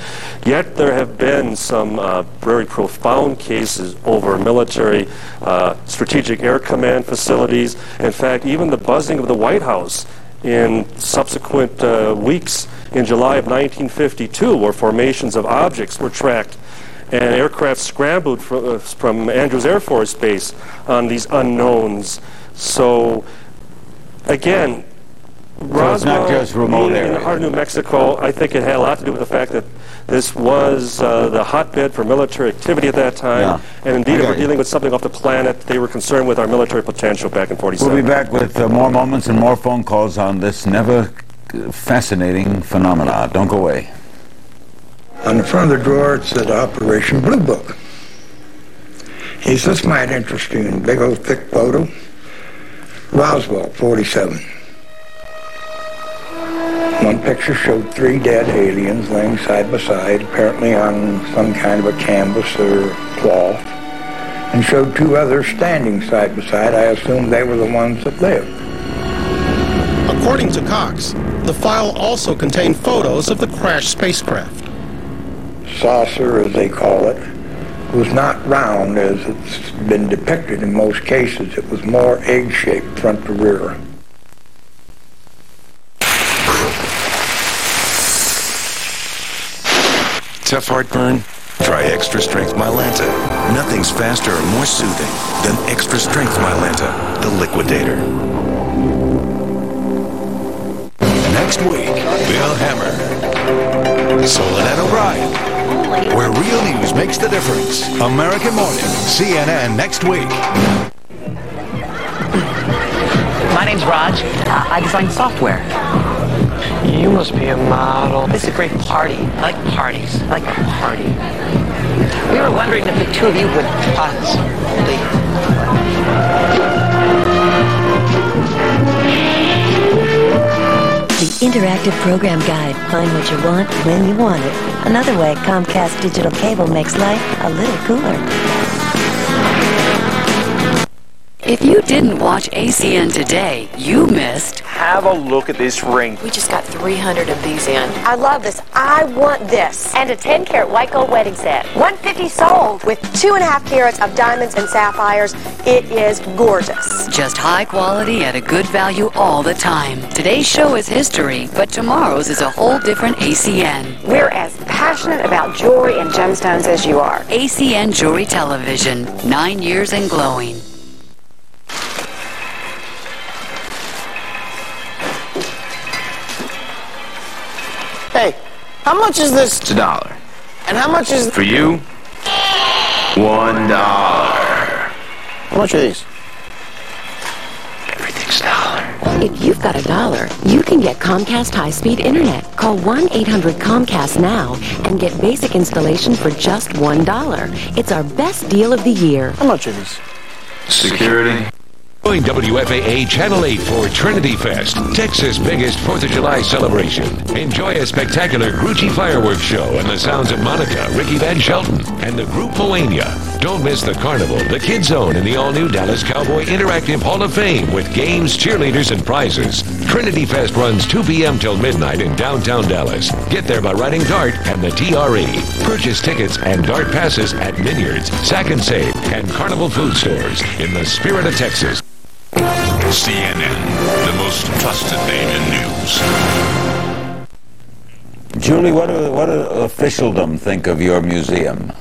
Yet there have been some uh, very profound cases over military uh, Strategic Air Command facilities. In fact, even the buzzing of the White House in subsequent uh, weeks in July of nineteen fifty-two, where formations of objects were tracked and aircraft scrambled from, uh, from Andrews Air Force Base on these unknowns. So, again, so Roswell in hard New Mexico, I think it had a lot to do with the fact that this was uh, the hotbed for military activity at that time. Yeah. And indeed, if we're you. dealing with something off the planet, they were concerned with our military potential back in forty-seven. We'll be back with uh, more moments and more phone calls on this never fascinating phenomena. Don't go away. On the front of the drawer, it said Operation Blue Book. He says, this might interest you. In big old thick photo. Roswell, forty-seven. One picture showed three dead aliens laying side by side, apparently on some kind of a canvas or cloth, and showed two others standing side by side. I assumed they were the ones that lived. According to Cox, the file also contained photos of the crashed spacecraft. Saucer, as they call it, was not round as it's been depicted in most cases. It was more egg-shaped front to rear. Tough heartburn? Try Extra Strength Mylanta. Nothing's faster or more soothing than Extra Strength Mylanta, the liquidator. Next week, Bill Hammer, Soledad O'Brien, where real news makes the difference. American Morning, C N N next week. My name's Raj. Uh, I design software. You must be a model. This is a great party. I like parties. I like party. We were wondering if the two of you would possibly... The Interactive Program Guide. Find what you want, when you want it. Another way Comcast Digital Cable makes life a little cooler. If you didn't watch A C N today, you missed... Have a look at this ring. We just got three hundred of these in. I love this. I want this. And a ten-carat white gold wedding set. one hundred fifty sold with two and a half carats of diamonds and sapphires. It is gorgeous. Just high quality at a good value all the time. Today's show is history, but tomorrow's is a whole different A C N. We're as passionate about jewelry and gemstones as you are. A C N Jewelry Television. Nine years and glowing. Hey, how much is this? It's a dollar. And how much is... For you? One dollar. How much are these? Everything's a dollar. If you've got a dollar, you can get Comcast high-speed internet. Call one eight hundred Comcast now and get basic installation for just one dollar. It's our best deal of the year. How much are these? Security. Join W F A A Channel eight for Trinity Fest, Texas' biggest fourth of July celebration. Enjoy a spectacular Grucci fireworks show and the sounds of Monica, Ricky Van Shelton, and the group Moania. Don't miss the Carnival, the Kid Zone, and the all-new Dallas Cowboy Interactive Hall of Fame with games, cheerleaders, and prizes. Trinity Fest runs two p m till midnight in downtown Dallas. Get there by riding DART and the T R E. Purchase tickets and DART passes at Vineyards, Sack and Save, and Carnival Food Stores in the spirit of Texas. C N N, the most trusted name in news. Julie, what do, what do officialdom think of your museum?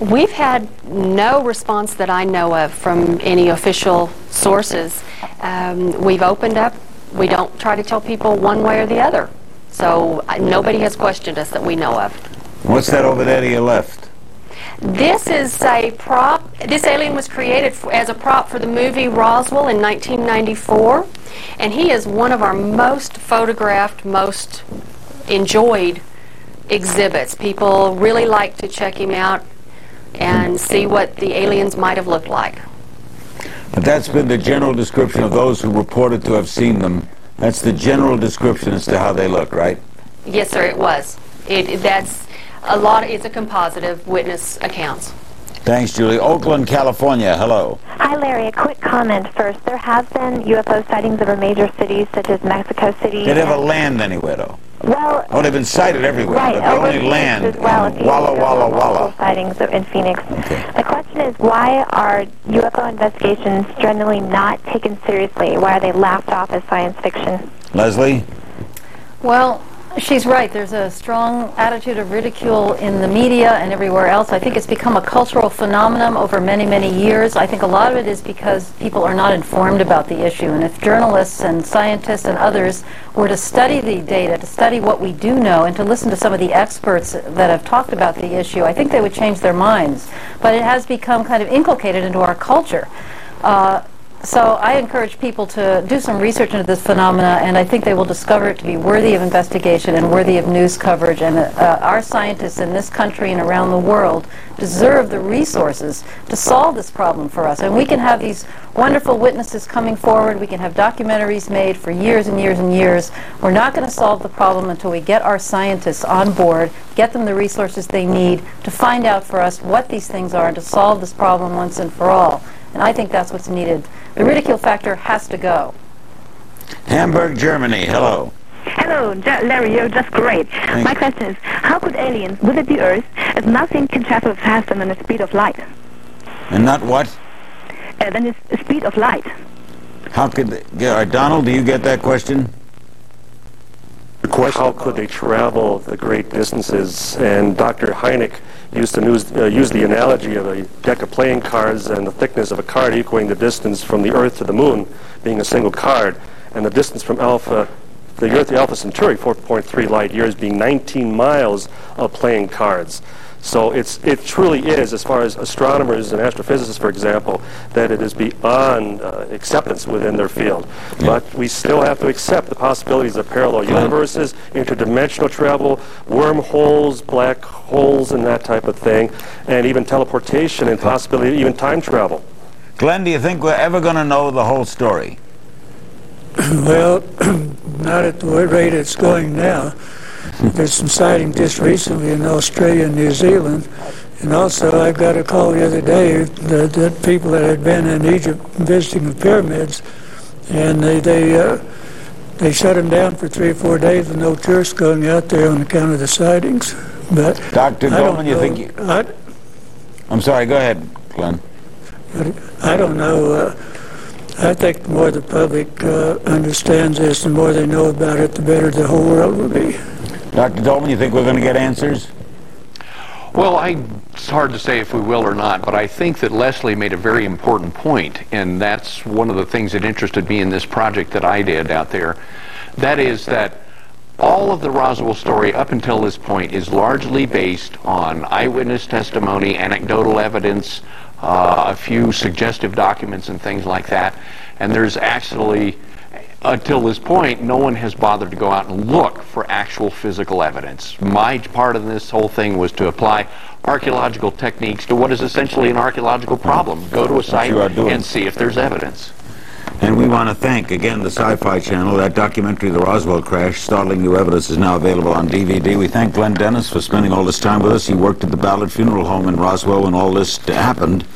We've had no response that I know of from any official sources. Um, we've opened up. We don't try to tell people one way or the other. So uh, nobody has questioned us that we know of. What's that over there to your left? This is a prop. This alien was created for, as a prop for the movie Roswell in nineteen ninety-four, and he is one of our most photographed, most enjoyed exhibits. People really like to check him out and see what the aliens might have looked like. But that's been the general description of those who reported to have seen them. That's the general description as to how they look, right? Yes, sir, it was. It, that's a lot. Of, it's a composite of witness accounts. Thanks, Julie. Oakland, California, hello. Hi, Larry. A quick comment first. There have been U F O sightings over major cities such as Mexico City. They never land anywhere, though. Well, oh, they've been sighted everywhere, right, but they only Phoenix land as well, in Walla Walla Walla. Sightings in Phoenix. Okay. The question is, why are U F O investigations generally not taken seriously? Why are they laughed off as science fiction? Leslie? Well, she's right. There's a strong attitude of ridicule in the media and everywhere else. I think it's become a cultural phenomenon over many, many years. I think a lot of it is because people are not informed about the issue. And if journalists and scientists and others were to study the data, to study what we do know, and to listen to some of the experts that have talked about the issue, I think they would change their minds. But it has become kind of inculcated into our culture. Uh, So I encourage people to do some research into this phenomena, and I think they will discover it to be worthy of investigation and worthy of news coverage. And uh, uh, our scientists in this country and around the world deserve the resources to solve this problem for us. And we can have these wonderful witnesses coming forward. We can have documentaries made for years and years and years. We're not going to solve the problem until we get our scientists on board, get them the resources they need to find out for us what these things are and to solve this problem once and for all. And I think that's what's needed. The ridicule factor has to go. Hamburg, Germany, hello. Hello, J Larry, you're just great. Thank My you. question is, how could aliens visit the Earth if nothing can travel faster than the speed of light? And not what? Uh, than the speed of light. How could they, yeah, Donald, do you get that question? The question, how could they travel the great distances? And Doctor Hynek used to use, uh, use the analogy of a deck of playing cards and the thickness of a card equaling the distance from the Earth to the Moon being a single card, and the distance from Alpha, the Earth to Alpha Centauri, four point three light years, being nineteen miles of playing cards. So it's, it truly is, as far as astronomers and astrophysicists, for example, that it is beyond uh, acceptance within their field. Yeah. But we still have to accept the possibilities of parallel universes, interdimensional travel, wormholes, black holes, and that type of thing, and even teleportation and possibly even time travel. Glenn, do you think we're ever going to know the whole story? Well, not at the rate it's going now. There's some sighting just recently in Australia and New Zealand, and also I got a call the other day that, that people that had been in Egypt visiting the pyramids, and they they, uh, they shut them down for three or four days with no tourists going out there on account of the sightings. But Doctor Doleman, you think you... I, I'm sorry, go ahead, Glenn. I don't know. Uh, I think the more the public uh, understands this, the more they know about it, the better the whole world will be. Doctor Doleman, you think we're going to get answers? Well, I, it's hard to say if we will or not, but I think that Leslie made a very important point, and that's one of the things that interested me in this project that I did out there. That is that all of the Roswell story up until this point is largely based on eyewitness testimony, anecdotal evidence, uh, a few suggestive documents and things like that, and there's actually... until this point, no one has bothered to go out and look for actual physical evidence. My part of this whole thing was to apply archaeological techniques to what is essentially an archaeological problem. Go to a site and see if there's evidence. And we want to thank, again, the Sci-Fi Channel. That documentary, The Roswell Crash, Startling New Evidence, is now available on D V D. We thank Glenn Dennis for spending all this time with us. He worked at the Ballard Funeral Home in Roswell when all this happened.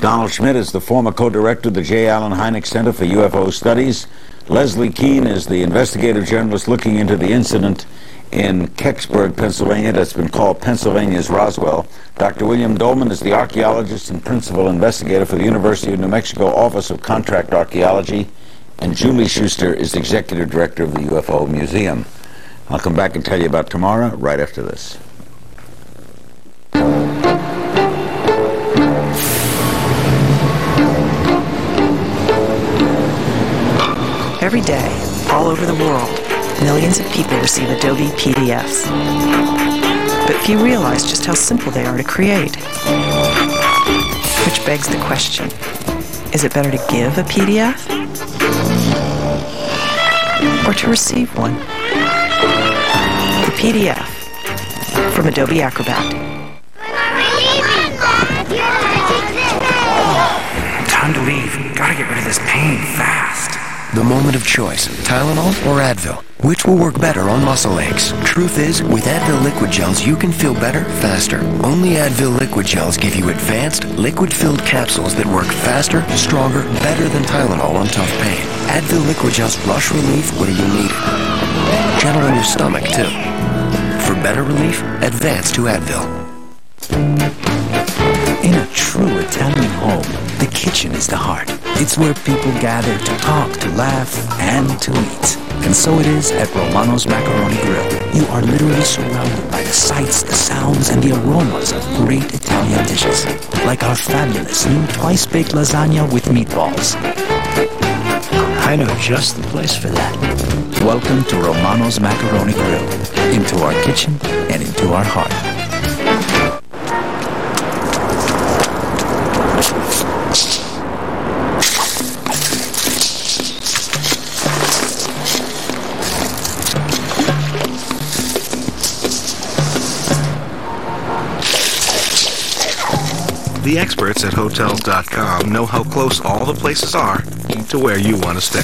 Donald Schmitt is the former co-director of the J. Allen Hynek Center for U F O Studies. Leslie Kean is the investigative journalist looking into the incident in Kecksburg, Pennsylvania, that's been called Pennsylvania's Roswell. Doctor William Doleman is the archaeologist and principal investigator for the University of New Mexico Office of Contract Archaeology. And Julie Schuster is the executive director of the U F O Museum. I'll come back and tell you about tomorrow right after this. Every day, all over the world, Millions of people receive Adobe P D Fs, but few realize just how simple they are to create. Which begs the question, is it better to give a P D F or to receive one? The P D F from Adobe Acrobat. Time to leave. Gotta get rid of this pain fast. The moment of choice, Tylenol or Advil. Which will work better on muscle aches? Truth is, with Advil liquid gels, you can feel better, faster. Only Advil liquid gels give you advanced, liquid-filled capsules that work faster, stronger, better than Tylenol on tough pain. Advil liquid gels rush relief where you need it. Gentle on your stomach, too. For better relief, advance to Advil. In a true Italian home, the kitchen is the heart. It's where people gather to talk, to laugh, and to eat. And so it is at Romano's Macaroni Grill. You are literally surrounded by the sights, the sounds, and the aromas of great Italian dishes. Like our fabulous new twice-baked lasagna with meatballs. I know just the place for that. Welcome to Romano's Macaroni Grill. Into our kitchen and into our heart. The experts at Hotels dot com know how close all the places are to where you want to stay.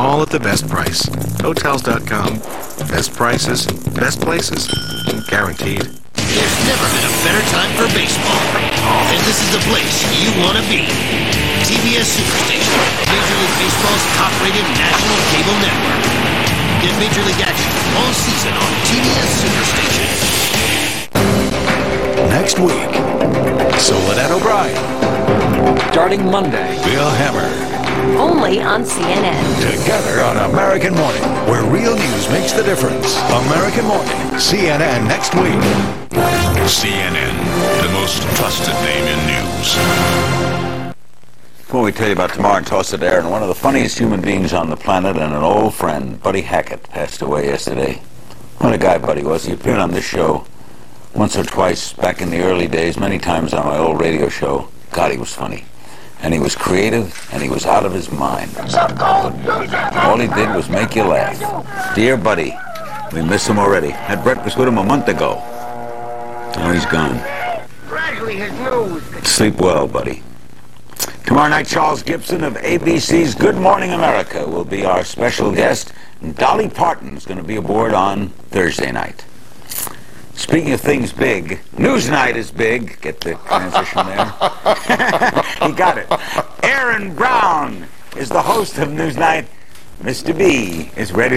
All at the best price. Hotels dot com. Best prices, best places, guaranteed. There's never been a better time for baseball, and this is the place you want to be. T B S Superstation, Major League Baseball's top-rated national cable network. Get Major League action all season on T B S Superstation. Next week, Soledad O'Brien. Starting Monday, Bill Hammer. Only on C N N. Together on American Morning, where real news makes the difference. American Morning, C N N next week. C N N, the most trusted name in news. Before we tell you about tomorrow and toss it to Aaron, one of the funniest human beings on the planet and an old friend, Buddy Hackett, passed away yesterday. What a guy Buddy was. He appeared on this show once or twice back in the early days, many times on my old radio show. God, he was funny. And he was creative, and he was out of his mind. All he did was make you laugh. Dear Buddy, we miss him already. Had breakfast with him a month ago. Now he's gone. Sleep well, Buddy. Tomorrow night, Charles Gibson of A B C's Good Morning America will be our special guest. And Dolly Parton is going to be aboard on Thursday night. Speaking of things big, Newsnight is big. Get the transition there? He got it. Aaron Brown is the host of Newsnight. Mister B is ready.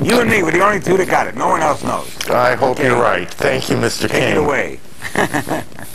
You and me were the only two that got it. No one else knows. I hope okay. You're right. Thank you, Mister King. Take it away.